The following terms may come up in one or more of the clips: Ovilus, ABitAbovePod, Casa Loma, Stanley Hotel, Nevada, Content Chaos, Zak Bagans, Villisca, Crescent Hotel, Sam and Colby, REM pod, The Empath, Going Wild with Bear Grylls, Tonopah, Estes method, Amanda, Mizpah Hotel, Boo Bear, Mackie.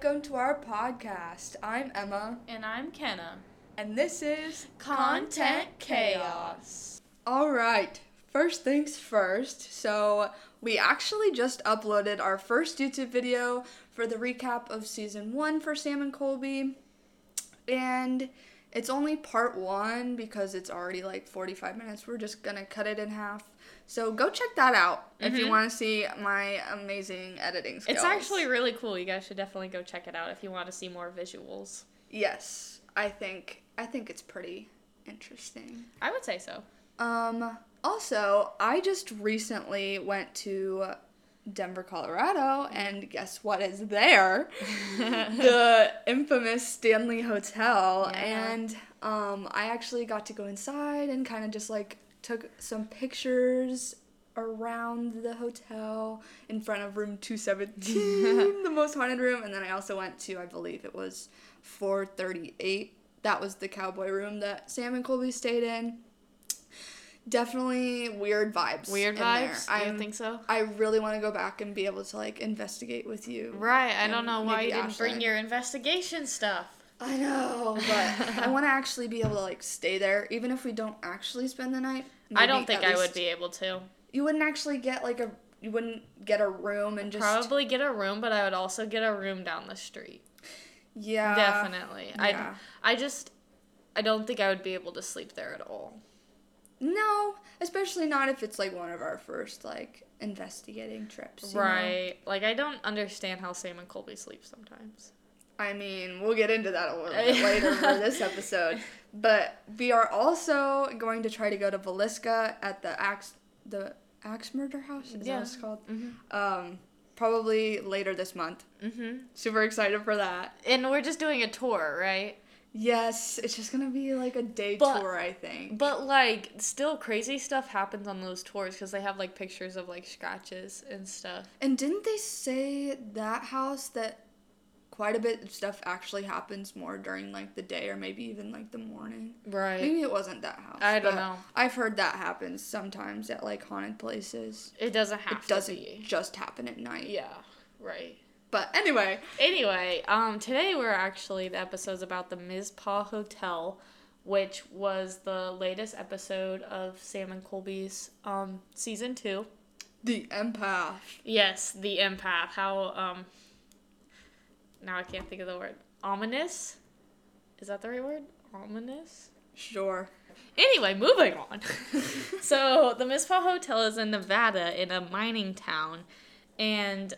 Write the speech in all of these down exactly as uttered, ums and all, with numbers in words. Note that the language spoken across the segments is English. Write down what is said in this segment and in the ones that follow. welcome to our podcast. I'm Emma. And I'm Kenna. And this is Content Chaos. All right, first things first. So we actually just uploaded our first YouTube video for the recap of season one for Sam and Colby. And it's only part one because it's already like forty-five minutes. We're just going to cut it in half. So go check that out mm-hmm. if you want to see my amazing editing skills. It's actually really cool. You guys should definitely go check it out if you want to see more visuals. Yes, I think I think it's pretty interesting. I would say so. Um. Also, I just recently went to Denver, Colorado, and guess what is there? The infamous Stanley Hotel. Yeah. And um, I actually got to go inside and kind of just like took some pictures around the hotel in front of room two seventeen, the most haunted room. And then I also went to, I believe it was four thirty-eight. That was the cowboy room that Sam and Colby stayed in. Definitely weird vibes. Weird vibes? I don't think so. I really want to go back and be able to, like, investigate with you. Right. I don't know why you didn't bring your investigation stuff. I know, but I want to actually be able to, like, stay there, even if we don't actually spend the night. I don't think I would be able to. You wouldn't actually get, like, a... You wouldn't get a room and just... Probably get a room, but I would also get a room down the street. Yeah. Definitely. Yeah. I, I just... I don't think I would be able to sleep there at all. No, especially not if it's, like, one of our first, like, investigating trips. Right. Know? Like, I don't understand how Sam and Colby sleep sometimes. I mean, we'll get into that a little bit later for this episode. But we are also going to try to go to Villisca at the axe the axe murder house? Is yeah. that what it's called? Mm-hmm. Um, probably later this month. Mm-hmm. Super excited for that. And we're just doing a tour, right? Yes, it's just going to be, like, a day but, tour, I think. But, like, still crazy stuff happens on those tours because they have, like, pictures of, like, scratches and stuff. And didn't they say that house that quite a bit of stuff actually happens more during, like, the day or maybe even, like, the morning? Right. Maybe it wasn't that house. I don't know. I've heard that happens sometimes at, like, haunted places. It doesn't have it doesn't to be. Just happen at night. Yeah, right. But anyway. Anyway, um, today we're actually, the episode's about the Mizpah Hotel, which was the latest episode of Sam and Colby's um, season two. The Empath. Yes, The Empath. How, um, now I can't think of the word. Ominous? Is that the right word? Ominous? Sure. Anyway, moving on. So, the Mizpah Hotel is in Nevada in a mining town. And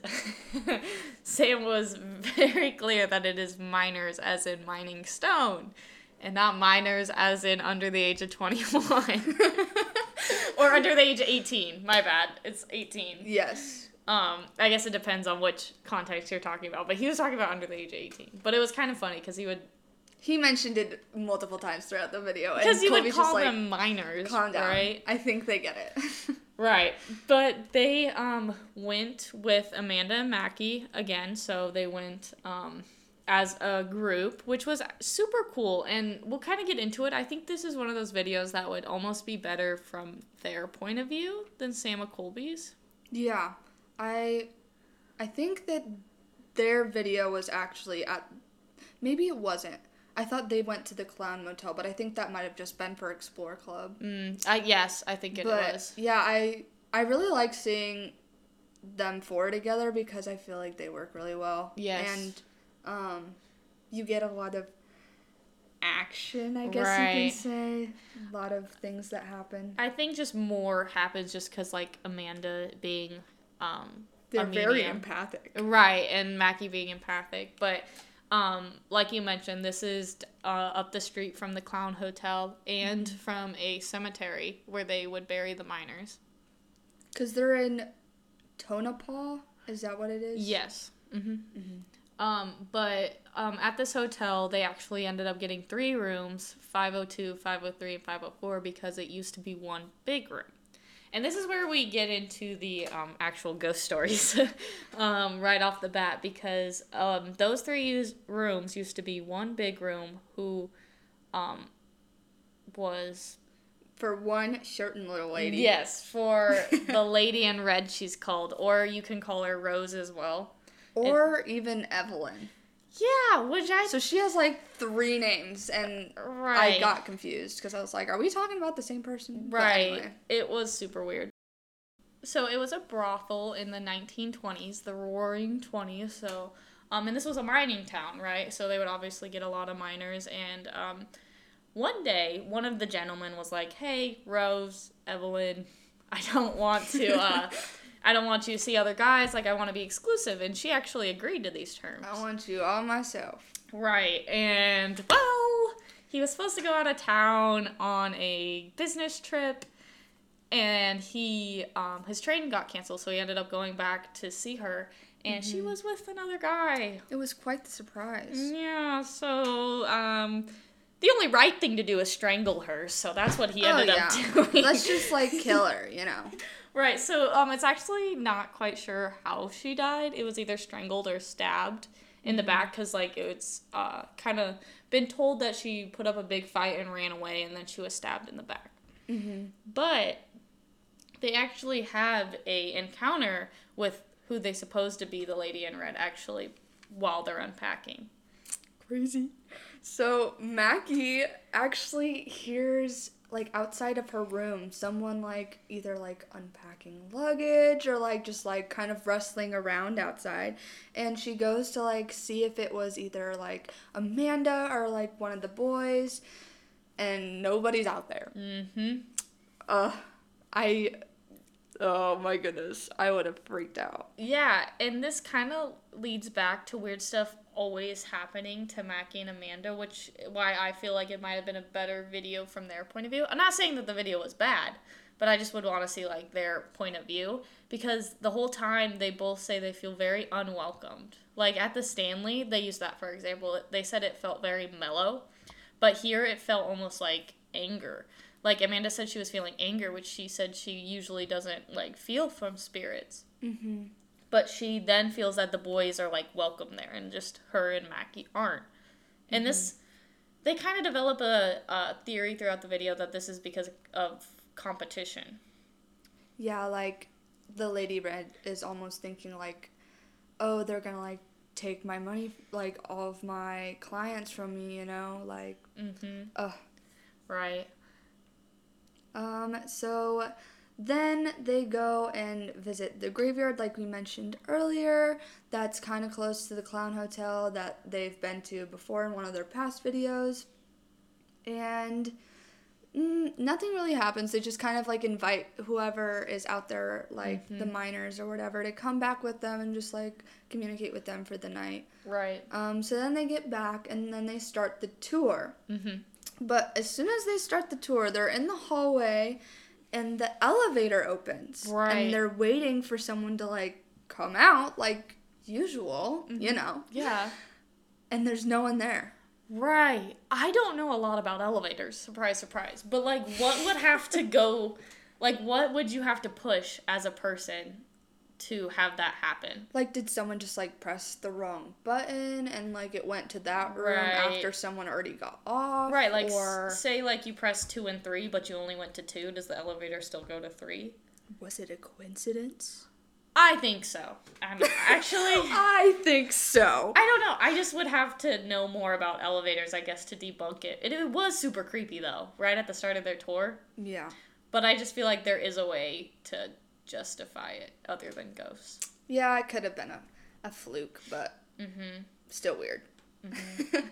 Sam was very clear that it is minors as in mining stone, and not minors as in under the age of twenty-one. Or under the age of eighteen. My bad. It's eighteen. Yes. Um, I guess it depends on which context you're talking about, but he was talking about under the age of eighteen. But it was kind of funny because he would... He mentioned it multiple times throughout the video. Because you would call them like, minors, calm down. Right? I think they get it. Right. But they um, went with Amanda and Mackie again. So they went um, as a group, which was super cool. And we'll kind of get into it. I think this is one of those videos that would almost be better from their point of view than Sam and Colby's. Yeah. I, I think that their video was actually at... Maybe it wasn't. I thought they went to the Clown Motel, but I think that might have just been for Explore Club. Mm, uh, yes, I think it but, was. Yeah, I I really like seeing them four together because I feel like they work really well. Yes. And um, you get a lot of action, I guess right. you can say. A lot of things that happen. I think just more happens just because, like, Amanda being um, They're very medium. Empathic. Right, and Mackie being empathic, but... Um, like you mentioned, this is uh, up the street from the Clown Hotel and mm-hmm. from a cemetery where they would bury the miners. Because they're in Tonopah? Is that what it is? Yes. Mm-hmm. Mm-hmm. Um, but um, at this hotel, they actually ended up getting three rooms, five oh two, five oh three, and five oh four, because it used to be one big room. And this is where we get into the um, actual ghost stories um, right off the bat, because um, those three use- rooms used to be one big room who um, was... For one certain little lady. Yes, for the lady in red she's called, or you can call her Rose as well. Or and, even Evelyn. Yeah, which I... So she has, like, three names, and right. I got confused, because I was like, are we talking about the same person? Right. Anyway. It was super weird. So it was a brothel in the nineteen twenties, the Roaring Twenties, so... Um, and this was a mining town, right? So they would obviously get a lot of miners, and, um... one day, one of the gentlemen was like, hey, Rose, Evelyn, I don't want to, uh... I don't want you to see other guys. Like, I want to be exclusive. And she actually agreed to these terms. I want you all myself. Right. And, well, he was supposed to go out of town on a business trip. And he, um, his train got canceled. So he ended up going back to see her. And mm-hmm. she was with another guy. It was quite the surprise. Yeah. So, um... the only right thing to do is strangle her, so that's what he ended oh, yeah. up doing. Let's just, like, kill her, you know. Right, so um, it's actually not quite sure how she died. It was either strangled or stabbed in the back, because, like, it's uh, kind of been told that she put up a big fight and ran away, and then she was stabbed in the back. Mm-hmm. But they actually have a encounter with who they supposed to be the lady in red, actually, while they're unpacking. Crazy. So, Mackie actually hears, like, outside of her room, someone, like, either, like, unpacking luggage or, like, just, like, kind of rustling around outside. And she goes to, like, see if it was either, like, Amanda or, like, one of the boys. And nobody's out there. Mm-hmm. Uh, I... Oh, my goodness. I would have freaked out. Yeah, and this kind of leads back to weird stuff always happening to Mackie and Amanda, which why I feel like it might have been a better video from their point of view. I'm not saying that the video was bad, but I just would want to see, like, their point of view, because the whole time they both say they feel very unwelcomed. Like, at the Stanley, they used that, for example. They said it felt very mellow, but here it felt almost like anger. Like, Amanda said she was feeling anger, which she said she usually doesn't, like, feel from spirits. Mm-hmm. But she then feels that the boys are, like, welcome there, and just her and Mackie aren't. Mm-hmm. And this, they kind of develop a, a theory throughout the video that this is because of competition. Yeah, like, the Lady Red is almost thinking, like, oh, they're gonna, like, take my money, like, all of my clients from me, you know? Like, mm-hmm. ugh. Right. Um, so then they go and visit the graveyard, like we mentioned earlier. That's kind of close to the Clown Hotel that they've been to before in one of their past videos. And mm, nothing really happens. They just kind of, like, invite whoever is out there, like, mm-hmm. the miners or whatever, to come back with them and just, like, communicate with them for the night. Right. Um, so then they get back, and then they start the tour. Mm-hmm. But as soon as they start the tour, they're in the hallway, and the elevator opens. Right. And they're waiting for someone to, like, come out, like usual, mm-hmm. you know. Yeah. And there's no one there. Right. I don't know a lot about elevators, surprise, surprise. But, like, what would have to go, like, what would you have to push as a person to have that happen? Like, did someone just, like, press the wrong button and, like, it went to that room right. after someone already got off? Right, like, or... s- say, like, you pressed two and three, but you only went to two. Does the elevator still go to three? Was it a coincidence? I think so. I mean, actually... I think so. I don't know. I just would have to know more about elevators, I guess, to debunk it. It, it was super creepy, though, right at the start of their tour. Yeah. But I just feel like there is a way to... justify it other than ghosts. Yeah, it could have been a, a fluke, but mm-hmm. still weird. Mm-hmm.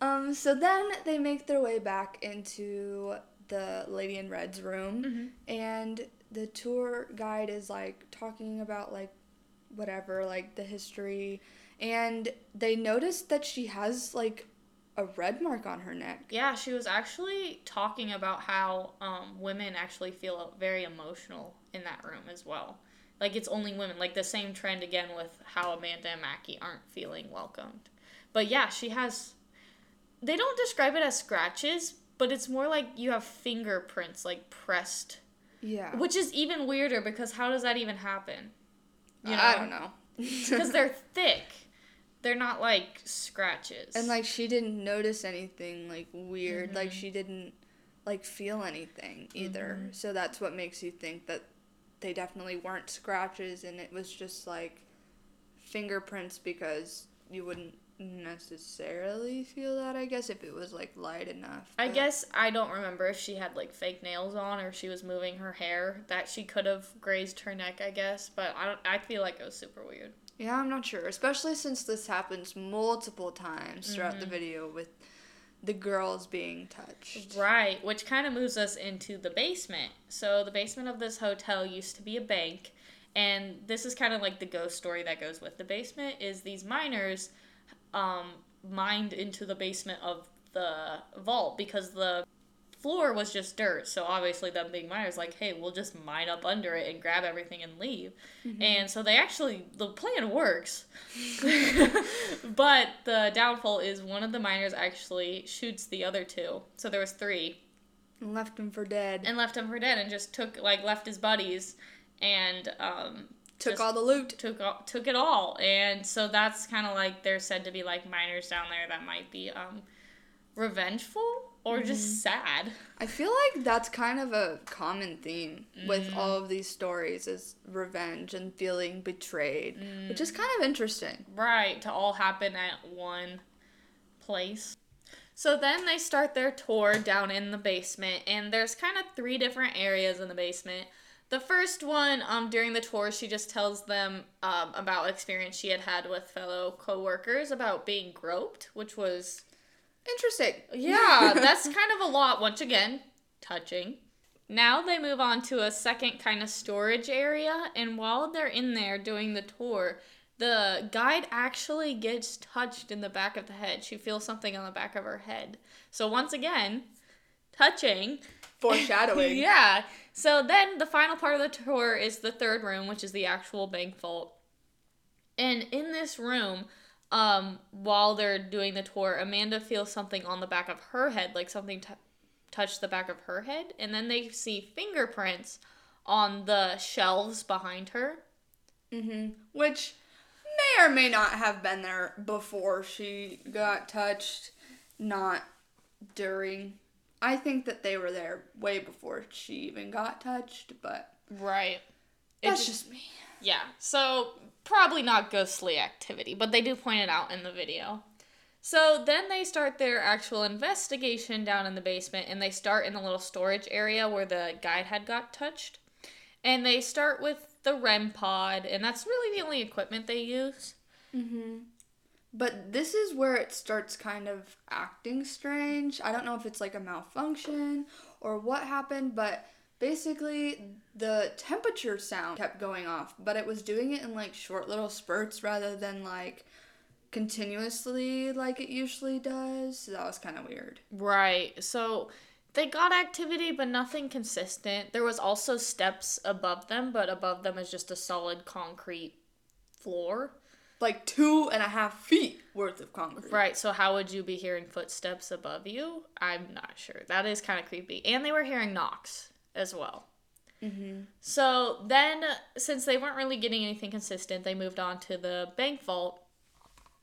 um, so then they make their way back into the Lady in Red's room, mm-hmm. and the tour guide is, like, talking about, like, whatever, like, the history, and they notice that she has, like, a red mark on her neck. Yeah, she was actually talking about how um, women actually feel very emotional in that room as well. Like, it's only women. Like, the same trend again with how Amanda and Mackie aren't feeling welcomed. But yeah, she has... They don't describe it as scratches, but it's more like you have fingerprints, like, pressed. Yeah. Which is even weirder, because how does that even happen? You know? I don't know. Because they're thick. They're not, like, scratches. And, like, she didn't notice anything, like, weird. Mm-hmm. Like, she didn't, like, feel anything either. Mm-hmm. So that's what makes you think that they definitely weren't scratches, and it was just, like, fingerprints, because you wouldn't necessarily feel that, I guess, if it was, like, light enough. But... I guess I don't remember if she had, like, fake nails on or if she was moving her hair. That she could have grazed her neck, I guess. But I, don't, I feel like it was super weird. Yeah, I'm not sure. Especially since this happens multiple times throughout mm-hmm. the video with the girls being touched. Right, which kind of moves us into the basement. So the basement of this hotel used to be a bank. And this is kind of like the ghost story that goes with the basement, is these miners... um, mined into the basement of the vault because the floor was just dirt. So obviously them being miners, like, hey, we'll just mine up under it and grab everything and leave. Mm-hmm. And so they actually, the plan works. But the downfall is one of the miners actually shoots the other two. So there was three. And left him for dead. And left him for dead and just took, like, left his buddies and, um... Took all the loot. Took all, took it all. And so that's kind of like, they're said to be like miners down there that might be um, revengeful or mm-hmm. just sad. I feel like that's kind of a common theme mm. with all of these stories, is revenge and feeling betrayed, mm. which is kind of interesting. Right, to all happen at one place. So then they start their tour down in the basement, and there's kind of three different areas in the basement. The first one, um, during the tour, she just tells them um, about experience she had had with fellow co-workers about being groped, which was... interesting. Yeah, that's kind of a lot. Once again, touching. Now they move on to a second kind of storage area, and while they're in there doing the tour, the guide actually gets touched in the back of the head. She feels something on the back of her head. So once again, touching... foreshadowing. Yeah. So then the final part of the tour is the third room, which is the actual bank vault. And in this room, um, while they're doing the tour, Amanda feels something on the back of her head, like something t- touched the back of her head. And then they see fingerprints on the shelves behind her. Mm-hmm. Which may or may not have been there before she got touched, not during... I think that they were there way before she even got touched, but... Right. That's just, just me. Yeah. So, probably not ghostly activity, but they do point it out in the video. So, then they start their actual investigation down in the basement, and they start in the little storage area where the guide had got touched. And they start with the R E M pod, and that's really the only equipment they use. Mm-hmm. But this is where it starts kind of acting strange. I don't know if it's like a malfunction or what happened, but basically the temperature sound kept going off, but it was doing it in like short little spurts rather than like continuously like it usually does. So that was kind of weird. Right. So they got activity, but nothing consistent. There was also steps above them, but above them is just a solid concrete floor. Like two and a half feet worth of concrete. Right, so how would you be hearing footsteps above you? I'm not sure. That is kind of creepy. And they were hearing knocks as well. Mm-hmm. So then, since they weren't really getting anything consistent, they moved on to the bank vault.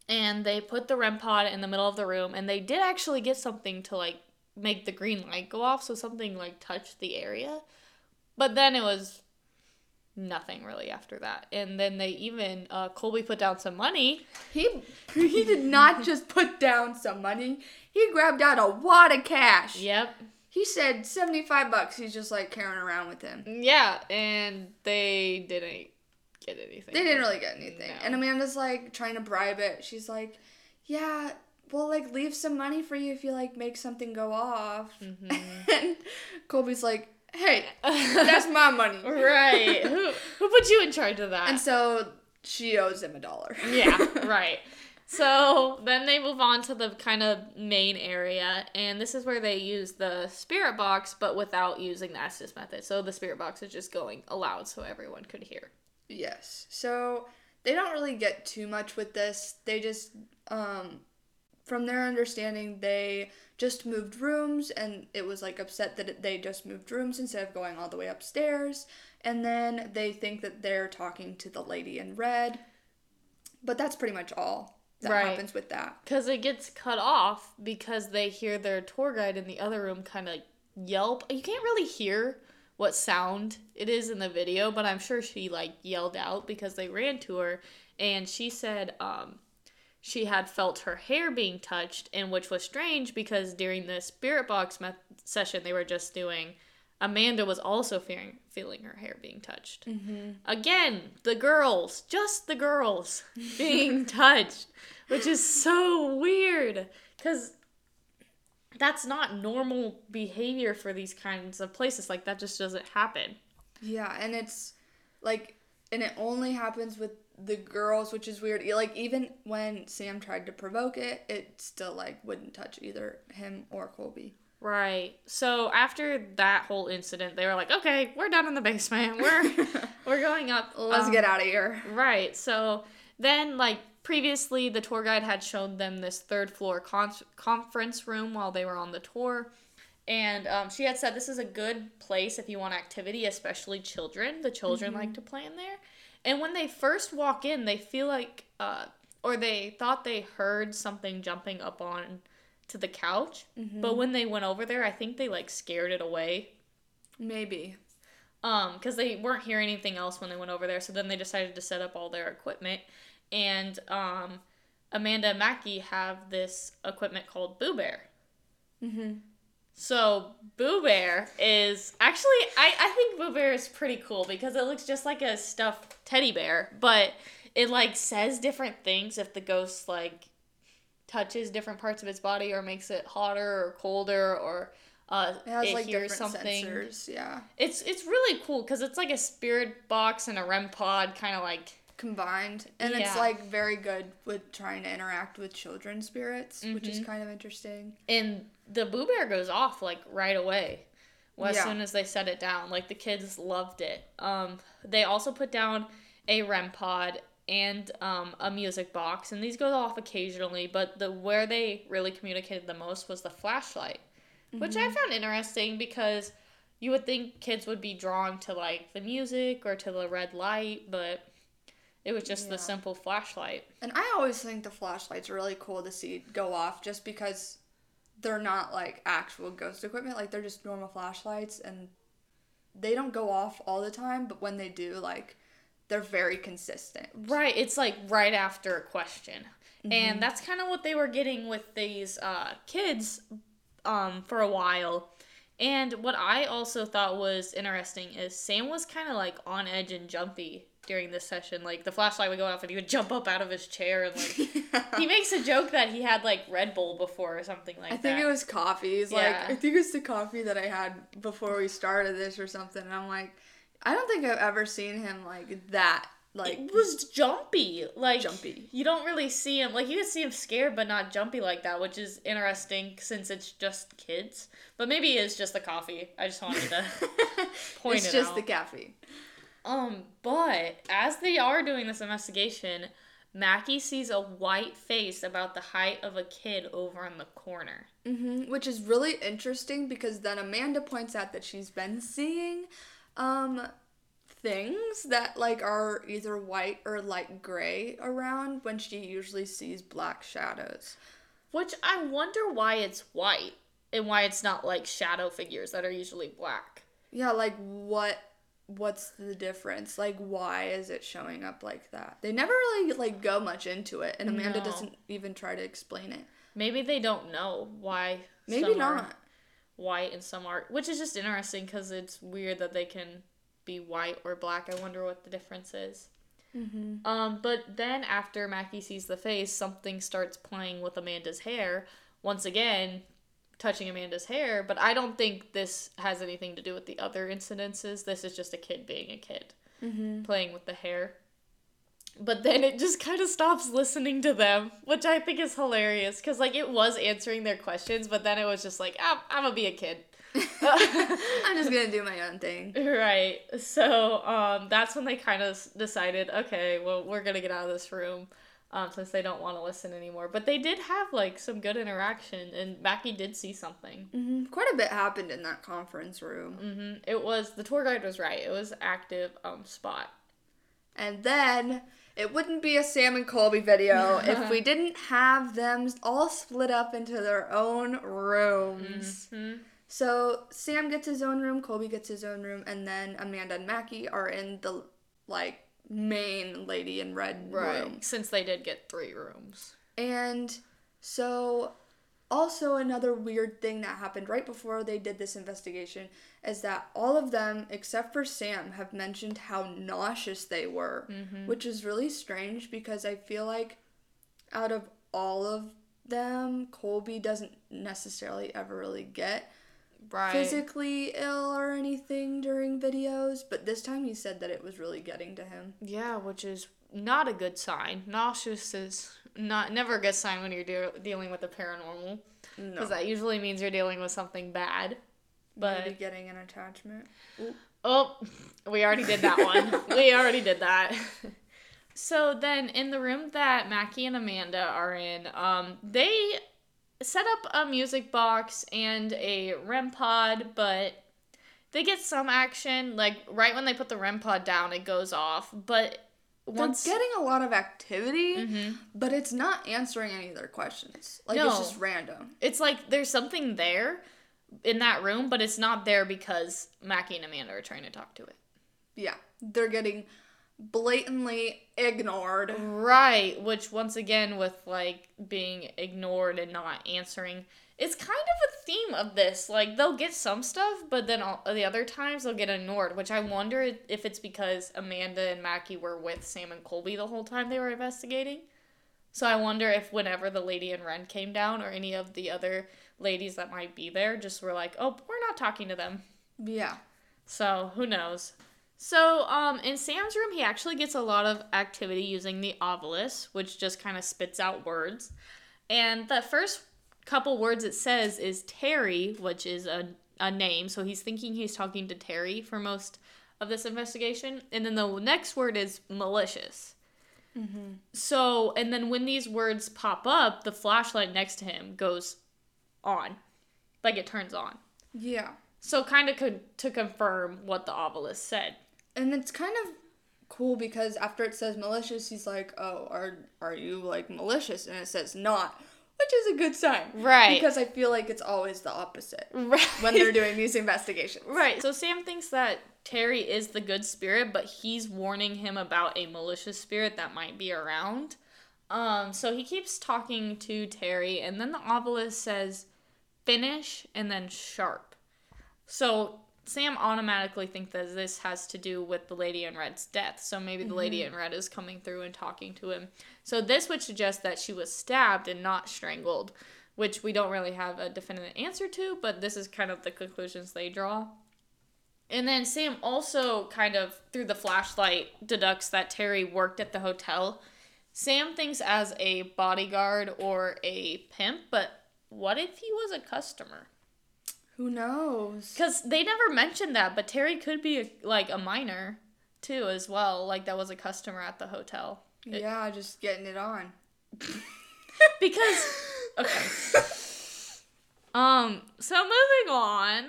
And they put the R E M pod in the middle of the room. And they did actually get something to, like, make the green light go off. So something, like, touched the area. But then it was... nothing really after that. And then they even, uh, Colby put down some money. He he did not just put down some money. He grabbed out a wad of cash. Yep. He said seventy-five bucks he's just like carrying around with him. Yeah, and they didn't get anything. They didn't really get anything. No. And Amanda's like trying to bribe it. She's like, yeah, well, like leave some money for you if you like make something go off. Mm-hmm. And Colby's like, hey, that's my money. Right. Who who put you in charge of that? And so she owes him a dollar. Yeah, right. So then they move on to the kind of main area, and this is where they use the spirit box, but without using the Estes method. So the spirit box is just going aloud so everyone could hear. Yes. So they don't really get too much with this. They just, um, from their understanding, they... just moved rooms, and it was, like, upset that they just moved rooms instead of going all the way upstairs. And then they think that they're talking to the lady in red. But that's pretty much all that right. happens with that. Because it gets cut off because they hear their tour guide in the other room kind of yelp. You can't really hear what sound it is in the video, but I'm sure she, like, yelled out because they ran to her. And she said, um... she had felt her hair being touched, and which was strange because during the spirit box me- session they were just doing, Amanda was also fearing, feeling her hair being touched. Mm-hmm. Again, the girls, just the girls being touched, which is so weird because that's not normal behavior for these kinds of places. Like, that just doesn't happen. Yeah, and it's like, and it only happens with the girls, which is weird. Like, even when Sam tried to provoke it, it still, like, wouldn't touch either him or Colby. Right. So after that whole incident, they were like, okay, we're done in the basement. We're we're going up. Let's um, get out of here. Right. So then, like, previously the tour guide had shown them this third floor con- conference room while they were on the tour. And um, she had said this is a good place if you want activity, especially children. The children mm-hmm. like to play in there. And when they first walk in, they feel like, uh, or they thought they heard something jumping up on to the couch. Mm-hmm. But when they went over there, I think they, like, scared it away. Maybe. Um, because they weren't hearing anything else when they went over there. So then they decided to set up all their equipment. And um, Amanda and Mackie have this equipment called Boo Bear. Mm-hmm. So, Boo Bear is... Actually, I, I think Boo Bear is pretty cool because it looks just like a stuffed teddy bear. But it, like, says different things if the ghost, like, touches different parts of its body or makes it hotter or colder or uh, it, has, it like, hears something. Sensors, yeah. It's, it's really cool because it's like a spirit box and a R E M pod kind of, like... Combined. And yeah. It's, like, very good with trying to interact with children's spirits, mm-hmm. which is kind of interesting. And... The Boo Bear goes off, like, right away as yeah. soon as they set it down. Like, the kids loved it. Um, they also put down a R E M pod and um, a music box, and these go off occasionally, but the where they really communicated the most was the flashlight, mm-hmm. which I found interesting because you would think kids would be drawn to, like, the music or to the red light, but... It was just yeah. the simple flashlight. And I always think the flashlight's really cool to see go off just because... They're not, like, actual ghost equipment. Like, they're just normal flashlights, and they don't go off all the time, but when they do, like, they're very consistent. Right. It's, like, right after a question. Mm-hmm. And that's kind of what they were getting with these uh, kids um, for a while. And what I also thought was interesting is Sam was kind of, like, on edge and jumpy during this session. Like, the flashlight would go off and he would jump up out of his chair and, like, yeah. he makes a joke that he had, like, Red Bull before or something like that. I think that. It was coffee. He's yeah. like, I think it's the coffee that I had before we started this or something. And I'm like, I don't think I've ever seen him, like, that. Like, it was jumpy. Like, jumpy. You don't really see him. Like, you could see him scared but not jumpy like that, which is interesting since it's just kids. But maybe it's just the coffee. I just wanted to point it out. It's just the caffeine. Um, but as they are doing this investigation, Mackie sees a white face about the height of a kid over in the corner. Mm-hmm. Which is really interesting because then Amanda points out that she's been seeing, um, things that, like, are either white or light gray around when she usually sees black shadows. Which I wonder why it's white and why it's not, like, shadow figures that are usually black. Yeah, like, what... What's the difference? Like, why is it showing up like that? They never really, like, go much into it, and Amanda no. doesn't even try to explain it. Maybe they don't know why Maybe some not. Are white and some are... Which is just interesting, because it's weird that they can be white or black. I wonder what the difference is. Mm-hmm. Um, but then after Mackie sees the face, something starts playing with Amanda's hair. Once again... touching Amanda's hair, but I don't think this has anything to do with the other incidences. This is just a kid being a kid, mm-hmm. playing with the hair. But then it just kind of stops listening to them, which I think is hilarious, because, like, it was answering their questions, but then it was just like, I'm, I'm gonna be a kid. I'm just gonna do my own thing. Right. So, um, that's when they kind of decided, okay, well, we're gonna get out of this room. Um, since they don't want to listen anymore. But they did have, like, some good interaction, and Mackie did see something. Mm-hmm. Quite a bit happened in that conference room. Mm-hmm. It was, the tour guide was right. It was active um, spot. And then, it wouldn't be a Sam and Colby video if we didn't have them all split up into their own rooms. Mm-hmm. So, Sam gets his own room, Colby gets his own room, and then Amanda and Mackie are in the, like, main lady in red right. room. Since they did get three rooms. And so also another weird thing that happened right before they did this investigation is that all of them, except for Sam, have mentioned how nauseous they were, mm-hmm. which is really strange because I feel like out of all of them, Colby doesn't necessarily ever really get right. physically ill or anything during videos, but this time he said that it was really getting to him. Yeah, which is not a good sign. Nauseous is not never a good sign when you're de- dealing with the paranormal, because no. that usually means you're dealing with something bad. But maybe getting an attachment. Ooh. Oh, we already did that one. we already did that. So then in the room that Mackie and Amanda are in, um, they set up a music box and a R E M pod, but they get some action. Like, right when they put the R E M pod down, it goes off. But once... They're getting a lot of activity, mm-hmm. but it's not answering any of their questions. Like, no. It's just random. It's like there's something there in that room, but it's not there because Mackie and Amanda are trying to talk to it. Yeah. They're getting... blatantly ignored. Right, which once again with like being ignored and not answering, it's kind of a theme of this. Like they'll get some stuff, but then all the other times they'll get ignored, which I wonder if it's because Amanda and Mackie were with Sam and Colby the whole time they were investigating. So I wonder if whenever the lady in Ren came down or any of the other ladies that might be there just were like, oh, we're not talking to them. Yeah. So who knows? So, um, in Sam's room, he actually gets a lot of activity using the Ovilus, which just kind of spits out words. And the first couple words it says is Terry, which is a, a name. So he's thinking he's talking to Terry for most of this investigation. And then the next word is malicious. Mm-hmm. So, and then when these words pop up, the flashlight next to him goes on. Like, it turns on. Yeah. So kind of co- to confirm what the Ovilus said. And it's kind of cool because after it says malicious, he's like, oh, are are you, like, malicious? And it says not, which is a good sign. Right. Because I feel like it's always the opposite. Right. When they're doing these investigations. Right. So Sam thinks that Terry is the good spirit, but he's warning him about a malicious spirit that might be around. Um. So he keeps talking to Terry, and then the Ovilus says finish and then sharp. So... Sam automatically thinks that this has to do with the lady in red's death. So maybe the mm-hmm. lady in red is coming through and talking to him. So this would suggest that she was stabbed and not strangled, which we don't really have a definite answer to, but this is kind of the conclusions they draw. And then Sam also kind of, through the flashlight, deducts that Terry worked at the hotel. Sam thinks as a bodyguard or a pimp, but what if he was a customer? Who knows? Because they never mentioned that, but Terry could be, a, like, a minor, too, as well. Like, that was a customer at the hotel. It, yeah, just getting it on. because, okay. um, so moving on.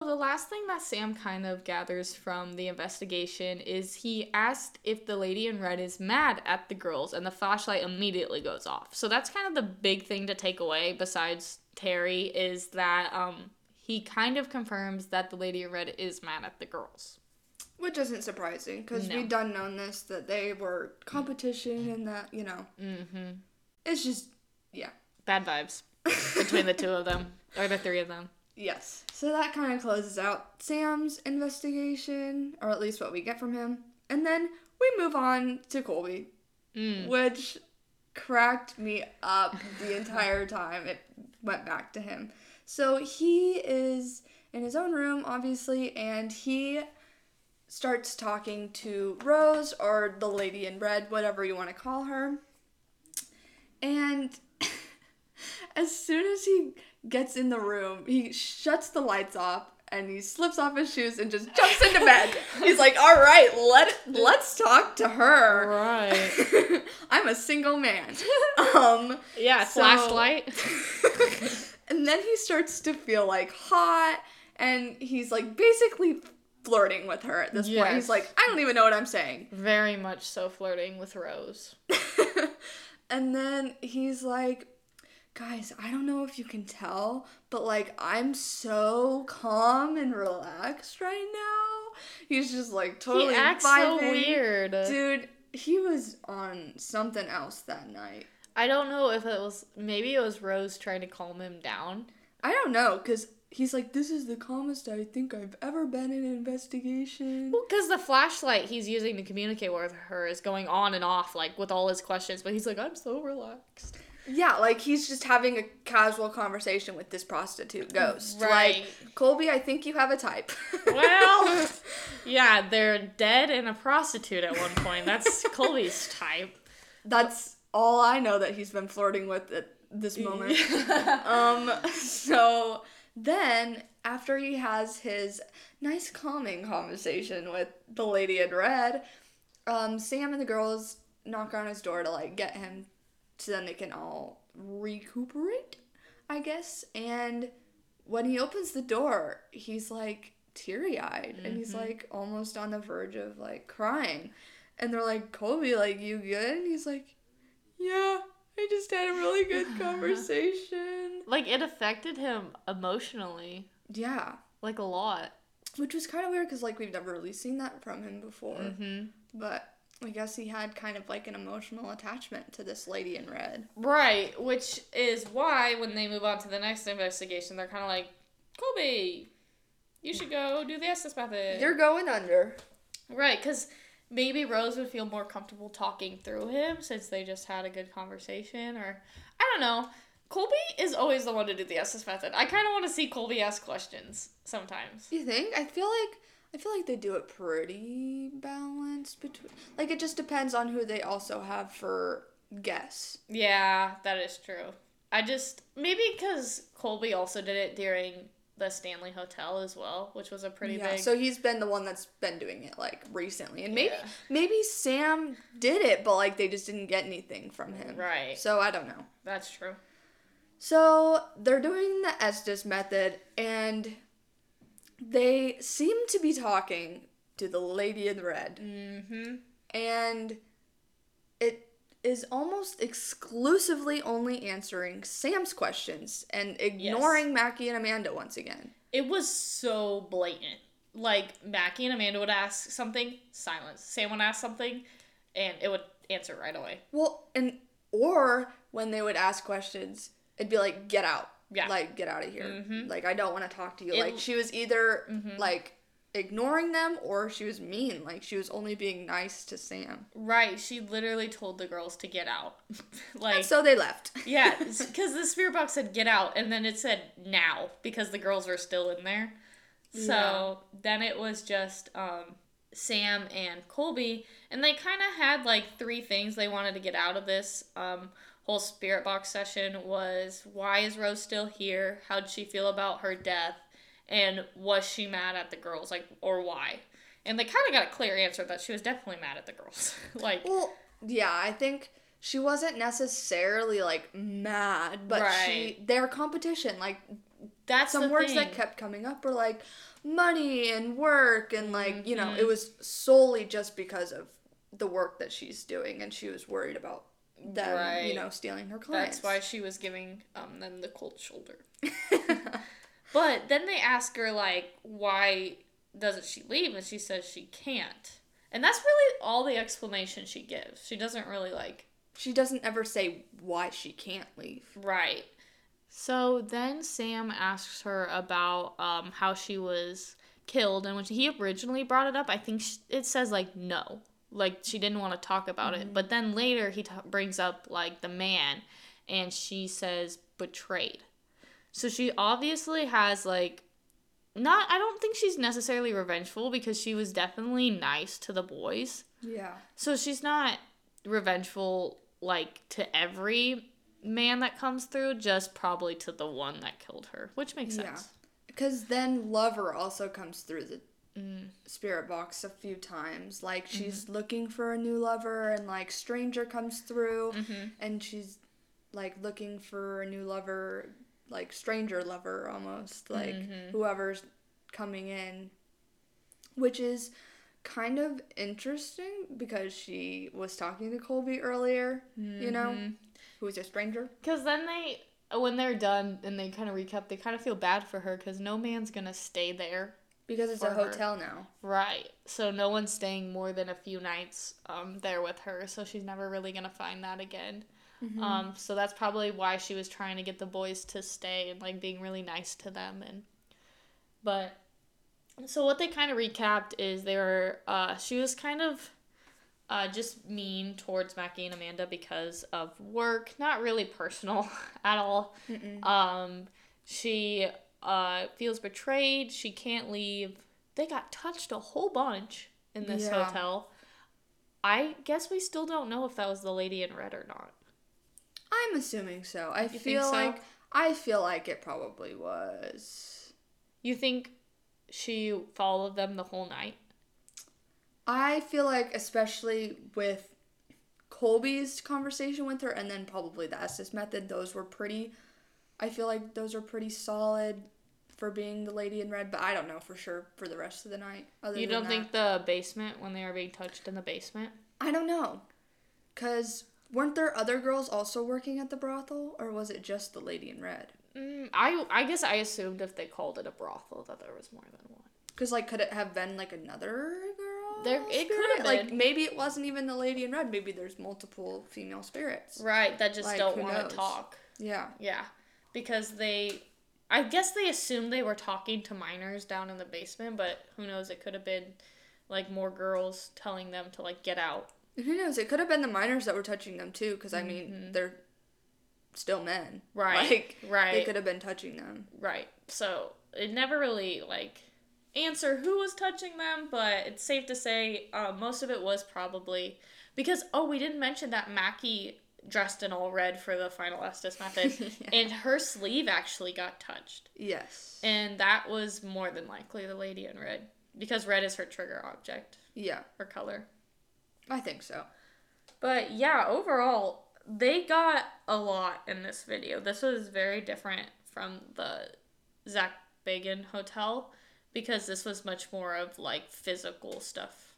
The last thing that Sam kind of gathers from the investigation is he asked if the lady in red is mad at the girls, and the flashlight immediately goes off. So that's kind of the big thing to take away, besides Terry, is that, um... he kind of confirms that the lady in red is mad at the girls. Which isn't surprising, because no. we've done known this, that they were competition and that, you know. Mm-hmm. It's just, yeah. Bad vibes between the two of them, or the three of them. Yes. So that kind of closes out Sam's investigation, or at least what we get from him. And then we move on to Colby, mm. which cracked me up the entire time it went back to him. So he is in his own room, obviously, and he starts talking to Rose, or the lady in red, whatever you want to call her. And as soon as he gets in the room, he shuts the lights off, and he slips off his shoes and just jumps into bed. He's like, all right, let, let's talk to her. Right. I'm a single man. Um, yeah, so... flashlight. And then he starts to feel, like, hot, and he's, like, basically flirting with her at this yes. point. He's like, I don't even know what I'm saying. Very much so flirting with Rose. And then he's like, guys, I don't know if you can tell, but, like, I'm so calm and relaxed right now. He's just, like, totally vibing. He acts so weird. Dude, he was on something else that night. I don't know if it was, maybe it was Rose trying to calm him down. I don't know, because he's like, this is the calmest I think I've ever been in an investigation. Well, because the flashlight he's using to communicate with her is going on and off, like, with all his questions, but he's like, I'm so relaxed. Yeah, like, he's just having a casual conversation with this prostitute ghost. Right. Like, Colby, I think you have a type. Well, yeah, they're dead and a prostitute at one point. That's Colby's type. That's all I know that he's been flirting with at this moment. um, so then, after he has his nice calming conversation with the lady in red, um, Sam and the girls knock on his door to, like, get him so then they can all recuperate, I guess. And when he opens the door, he's, like, teary-eyed. Mm-hmm. And he's, like, almost on the verge of, like, crying. And they're like, Colby, like, you good? And he's like, yeah, I just had a really good conversation. Like, it affected him emotionally. Yeah. Like, a lot. Which was kind of weird because, like, we've never really seen that from him before. Mm-hmm. But I guess he had kind of like an emotional attachment to this lady in red. Right, which is why when they move on to the next investigation, they're kind of like, Colby, you should go do the Estes method. You're going under. Right, because maybe Rose would feel more comfortable talking through him since they just had a good conversation, or I don't know. Colby is always the one to do the Estes method. I kind of want to see Colby ask questions sometimes. You think? I feel like... I feel like they do it pretty balanced between, like, it just depends on who they also have for guests. Yeah, that is true. I just, maybe because Colby also did it during the Stanley Hotel as well, which was a pretty yeah, big... Yeah, so he's been the one that's been doing it, like, recently. And maybe, yeah. maybe Sam did it, but, like, they just didn't get anything from him. Right. So, I don't know. That's true. So, they're doing the Estes method, and they seem to be talking to the lady in red. Mm-hmm. And it is almost exclusively only answering Sam's questions and ignoring yes. Mackie and Amanda once again. It was so blatant. Like, Mackie and Amanda would ask something, silence. Sam would ask something, and it would answer right away. Well, and or when they would ask questions, it'd be like, get out. Yeah. Like, get out of here. Mm-hmm. Like, I don't want to talk to you. It, like, she was either, mm-hmm. like, ignoring them or she was mean. Like, she was only being nice to Sam. Right. She literally told the girls to get out. Like, and so they left. Yeah. Because the spirit box said get out. And then it said now because the girls were still in there. So yeah. then it was just um, Sam and Colby. And they kind of had, like, three things they wanted to get out of this. Um... whole spirit box session was, why is Rose still here? How'd she feel about her death? And was she mad at the girls? Like, or why? And they kind of got a clear answer that she was definitely mad at the girls. Like, well, yeah, I think she wasn't necessarily, like, mad, but right. she, their competition, like, that's some words thing. That kept coming up were, like, money and work and, like, mm-hmm. you know, it was solely just because of the work that she's doing and she was worried about them, right. you know, stealing her clients. That's why she was giving um, them the cold shoulder. But then they ask her, like, why doesn't she leave? And she says she can't. And that's really all the explanation she gives. She doesn't really, like... She doesn't ever say why she can't leave. Right. So then Sam asks her about um, how she was killed. And when he originally brought it up, I think she, it says, like, no. Like, she didn't want to talk about mm-hmm. it. But then later, he t- brings up, like, the man. And she says, betrayed. So she obviously has, like, not... I don't think she's necessarily revengeful because she was definitely nice to the boys. Yeah. So she's not revengeful, like, to every man that comes through. Just probably to the one that killed her. Which makes sense. Yeah. Because then Lover also comes through the... spirit box a few times, like, she's mm-hmm. looking for a new lover, and, like, stranger comes through mm-hmm. and she's, like, looking for a new lover, like, stranger lover almost, like mm-hmm. whoever's coming in, which is kind of interesting because she was talking to Colby earlier mm-hmm. you know, who was a stranger, because then they when they're done and they kind of recap, they kind of feel bad for her because no man's gonna stay there. Because it's a hotel her. Now. Right. So no one's staying more than a few nights um, there with her, so she's never really going to find that again. Mm-hmm. Um, so that's probably why she was trying to get the boys to stay and, like, being really nice to them. And But, so what they kind of recapped is they were, uh, she was kind of uh, just mean towards Mackie and Amanda because of work. Not really personal at all. Mm-mm. Um, she uh, feels betrayed. She can't leave. They got touched a whole bunch in this yeah. hotel. I guess we still don't know if that was the lady in red or not. I'm assuming so. I you feel so? like I feel like it probably was. You think she followed them the whole night? I feel like, especially with Colby's conversation with her, and then probably the Estes method. Those were pretty. I feel like those are pretty solid for being the lady in red, but I don't know for sure for the rest of the night. Other you than don't that, think the basement when they were being touched in the basement? I don't know, cause. Weren't there other girls also working at the brothel, or was it just the lady in red? Mm, I I guess I assumed if they called it a brothel that there was more than one. Because, like, could it have been, like, another girl? There, it could have been. Like, maybe it wasn't even the lady in red. Maybe there's multiple female spirits. Right, that just like, don't want to talk. Yeah. Yeah. Because they... I guess they assumed they were talking to minors down in the basement, but who knows, it could have been, like, more girls telling them to, like, get out. Who knows? It could have been the minors that were touching them, too, because, I mean, mm-hmm. they're still men. Right. Like, right. They could have been touching them. Right. So, it never really, like, answer who was touching them, but it's safe to say uh, most of it was probably... Because, oh, we didn't mention that Mackie dressed in all red for the final Estes method, yeah. and her sleeve actually got touched. Yes. And that was more than likely the lady in red, because red is her trigger object. Yeah. Her color. I think so. But yeah, overall, they got a lot in this video. This was very different from the Zak Bagans Hotel because this was much more of like physical stuff.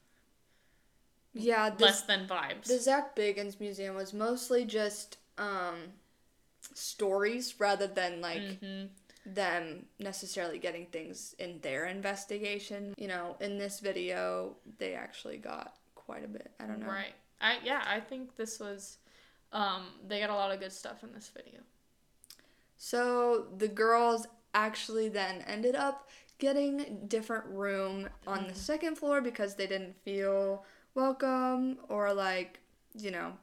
Yeah. The, less than vibes. The Zak Bagans Museum was mostly just um, stories rather than like mm-hmm. them necessarily getting things in their investigation. You know, in this video, they actually got quite a bit. I don't know. Right. I yeah, I think this was um they got a lot of good stuff in this video. So the girls actually then ended up getting different room on the second floor because they didn't feel welcome or like, you know,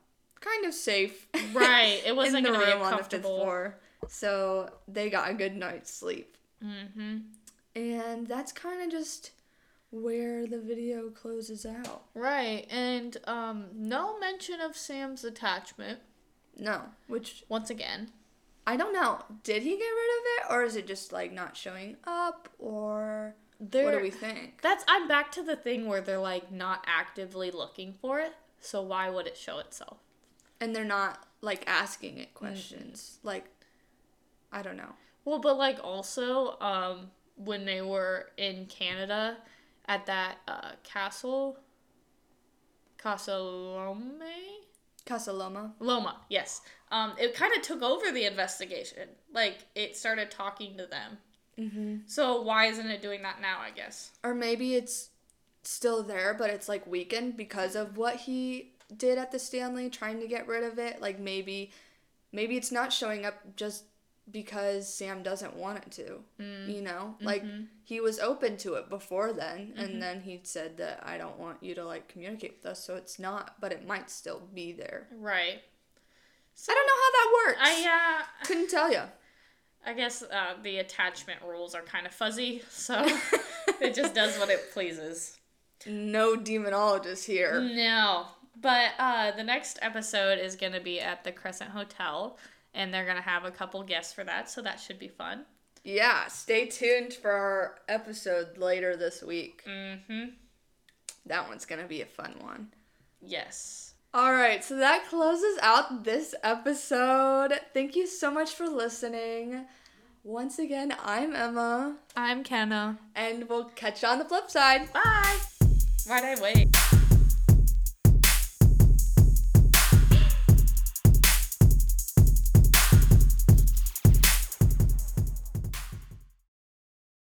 kind of safe. Right. It wasn't in the room on the fifth floor. So they got a good night's sleep. Mm-hmm. And that's kind of just where the video closes out. Right, and um, no mention of Sam's attachment. No, which... Once again. I don't know. Did he get rid of it, or is it just, like, not showing up, or... They're, what do we think? That's... I'm back to the thing where they're, like, not actively looking for it, so why would it show itself? And they're not, like, asking it questions. Mm-hmm. Like, I don't know. Well, but, like, also, um, when they were in Canada... At that uh, castle, Casa Loma? Casa Loma. Loma, yes. Um, it kind of took over the investigation. Like, it started talking to them. Mm-hmm. So why isn't it doing that now, I guess? Or maybe it's still there, but it's, like, weakened because of what he did at the Stanley, trying to get rid of it. Like, maybe, maybe it's not showing up just... because Sam doesn't want it to, mm. you know? Like, mm-hmm. he was open to it before then, and mm-hmm. then he said that I don't want you to, like, communicate with us, so it's not, but it might still be there. Right. So, I don't know how that works. I, uh... Couldn't tell you. I guess uh, the attachment rules are kind of fuzzy, so it just does what it pleases. No demonologist here. No. But uh, the next episode is going to be at the Crescent Hotel, and they're going to have a couple guests for that, so that should be fun. Yeah, stay tuned for our episode later this week. Mm-hmm. That one's going to be a fun one. Yes. All right, so that closes out this episode. Thank you so much for listening. Once again, I'm Emma. I'm Kenna. And we'll catch you on the flip side. Bye. Why'd I wait?